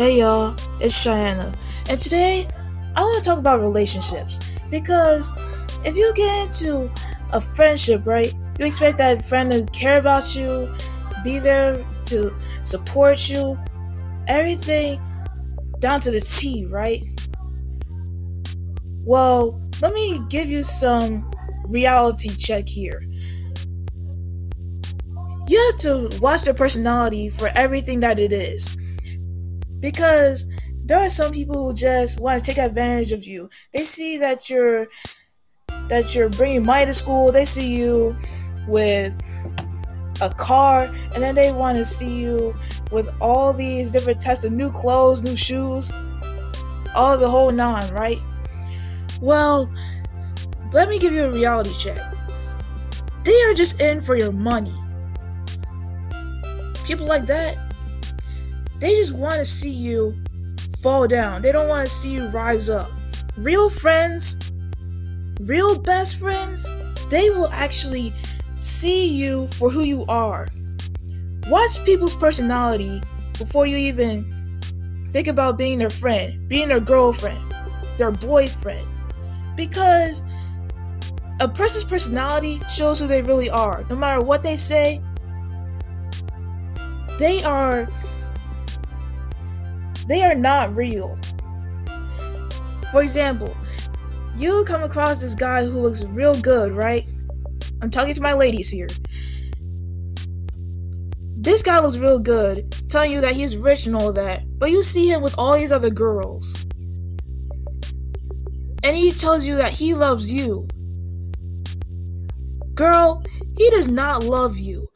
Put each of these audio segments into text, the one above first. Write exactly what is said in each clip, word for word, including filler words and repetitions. Hey y'all, it's Cheyenne, and today I want to talk about relationships, because if you get into a friendship, right, you expect that friend to care about you, be there to support you, everything down to the T, right? Well, let me give you some reality check here. You have to watch their personality for everything that it is, because there are some people who just want to take advantage of you. They see that you're that you're bringing money to school. They see you with a car, and then they want to see you with all these different types of new clothes, new shoes, all the whole nine, right? Well, let me give you a reality check. They are just in for your money. People like that, they just want to see you fall down. They don't want to see you rise up. Real friends, real best friends, they will actually see you for who you are. Watch people's personality before you even think about being their friend, being their girlfriend, their boyfriend, because a person's personality shows who they really are. No matter what they say, they are They are not real. For example, you come across this guy who looks real good, right? I'm talking to my ladies here. This guy looks real good, telling you that he's rich and all that, but you see him with all these other girls, and he tells you that he loves you. Girl, he does not love you,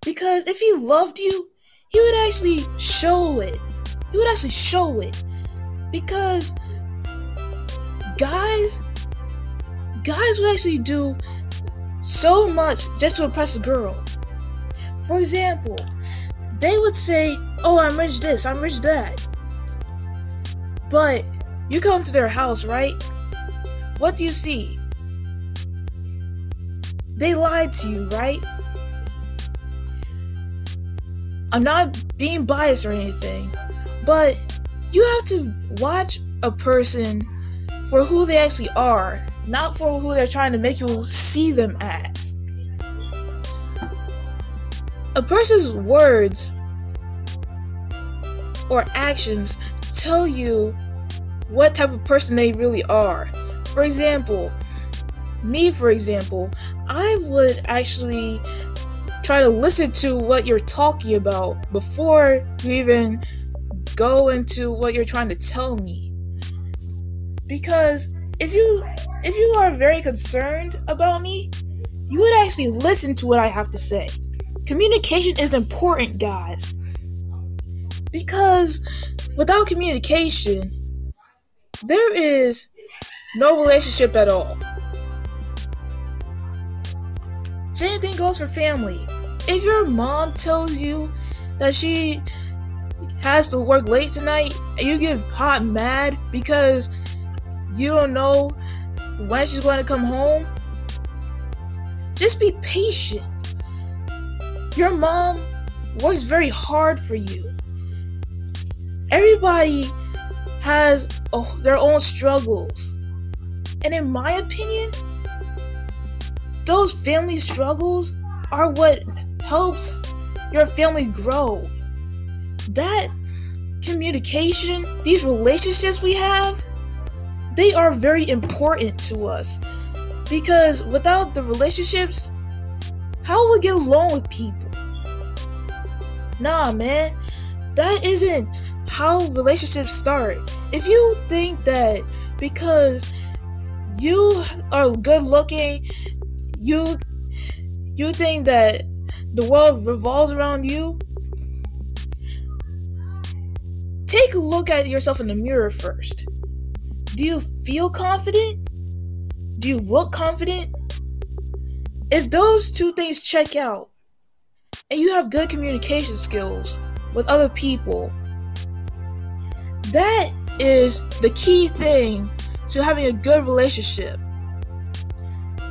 because if he loved you, he would actually show it. You would actually show it, because guys, guys would actually do so much just to impress a girl. For example, they would say, "Oh, I'm rich this, I'm rich that," but you come to their house, right? What do you see? They lied to you, right? I'm not being biased or anything, but you have to watch a person for who they actually are, not for who they're trying to make you see them as. A person's words or actions tell you what type of person they really are. For example, me, for example, I would actually try to listen to what you're talking about before you even go into what you're trying to tell me, because if you if you are very concerned about me, you would actually listen to what I have to say. Communication is important, guys, because without communication, there is no relationship at all. Same thing goes for family. If your mom tells you that she has to work late tonight, and you get hot mad because you don't know when she's going to come home, just be patient. Your mom works very hard for you. Everybody has oh, their own struggles, and in my opinion, those family struggles are what helps your family grow. That communication, these relationships we have, they are very important to us, because without the relationships, how will we get along with people? Nah, man, that isn't how relationships start. If you think that because you are good looking, you you think that the world revolves around you, take a look at yourself in the mirror first. Do you feel confident? Do you look confident? If those two things check out, and you have good communication skills with other people, that is the key thing to having a good relationship.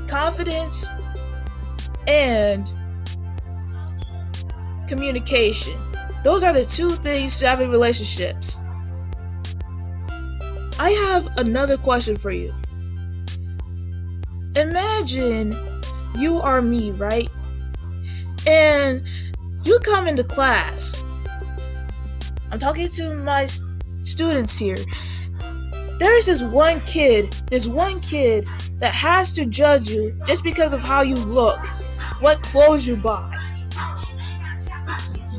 Confidence and communication. Those are the two things to having relationships. I have another question for you. Imagine you are me, right? And you come into class. I'm talking to my students here. There's this one kid, this one kid that has to judge you just because of how you look, what clothes you buy.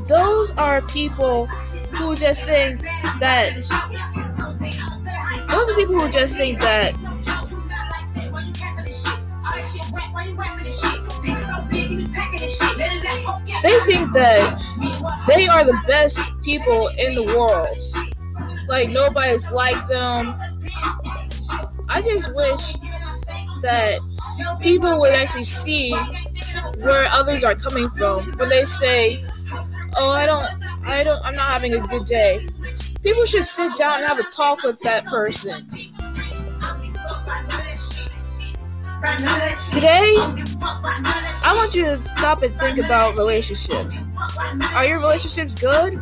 Those are people who just think that, those are people who just think that they think that they are the best people in the world. Like, nobody's like them. I just wish that people would actually see where others are coming from when they say, oh, I don't, I don't, I'm not having a good day. People should sit down and have a talk with that person. Today, I want you to stop and think about relationships. Are your relationships good?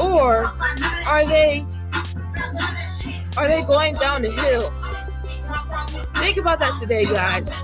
Or are they are they going down the hill? Think about that today, guys.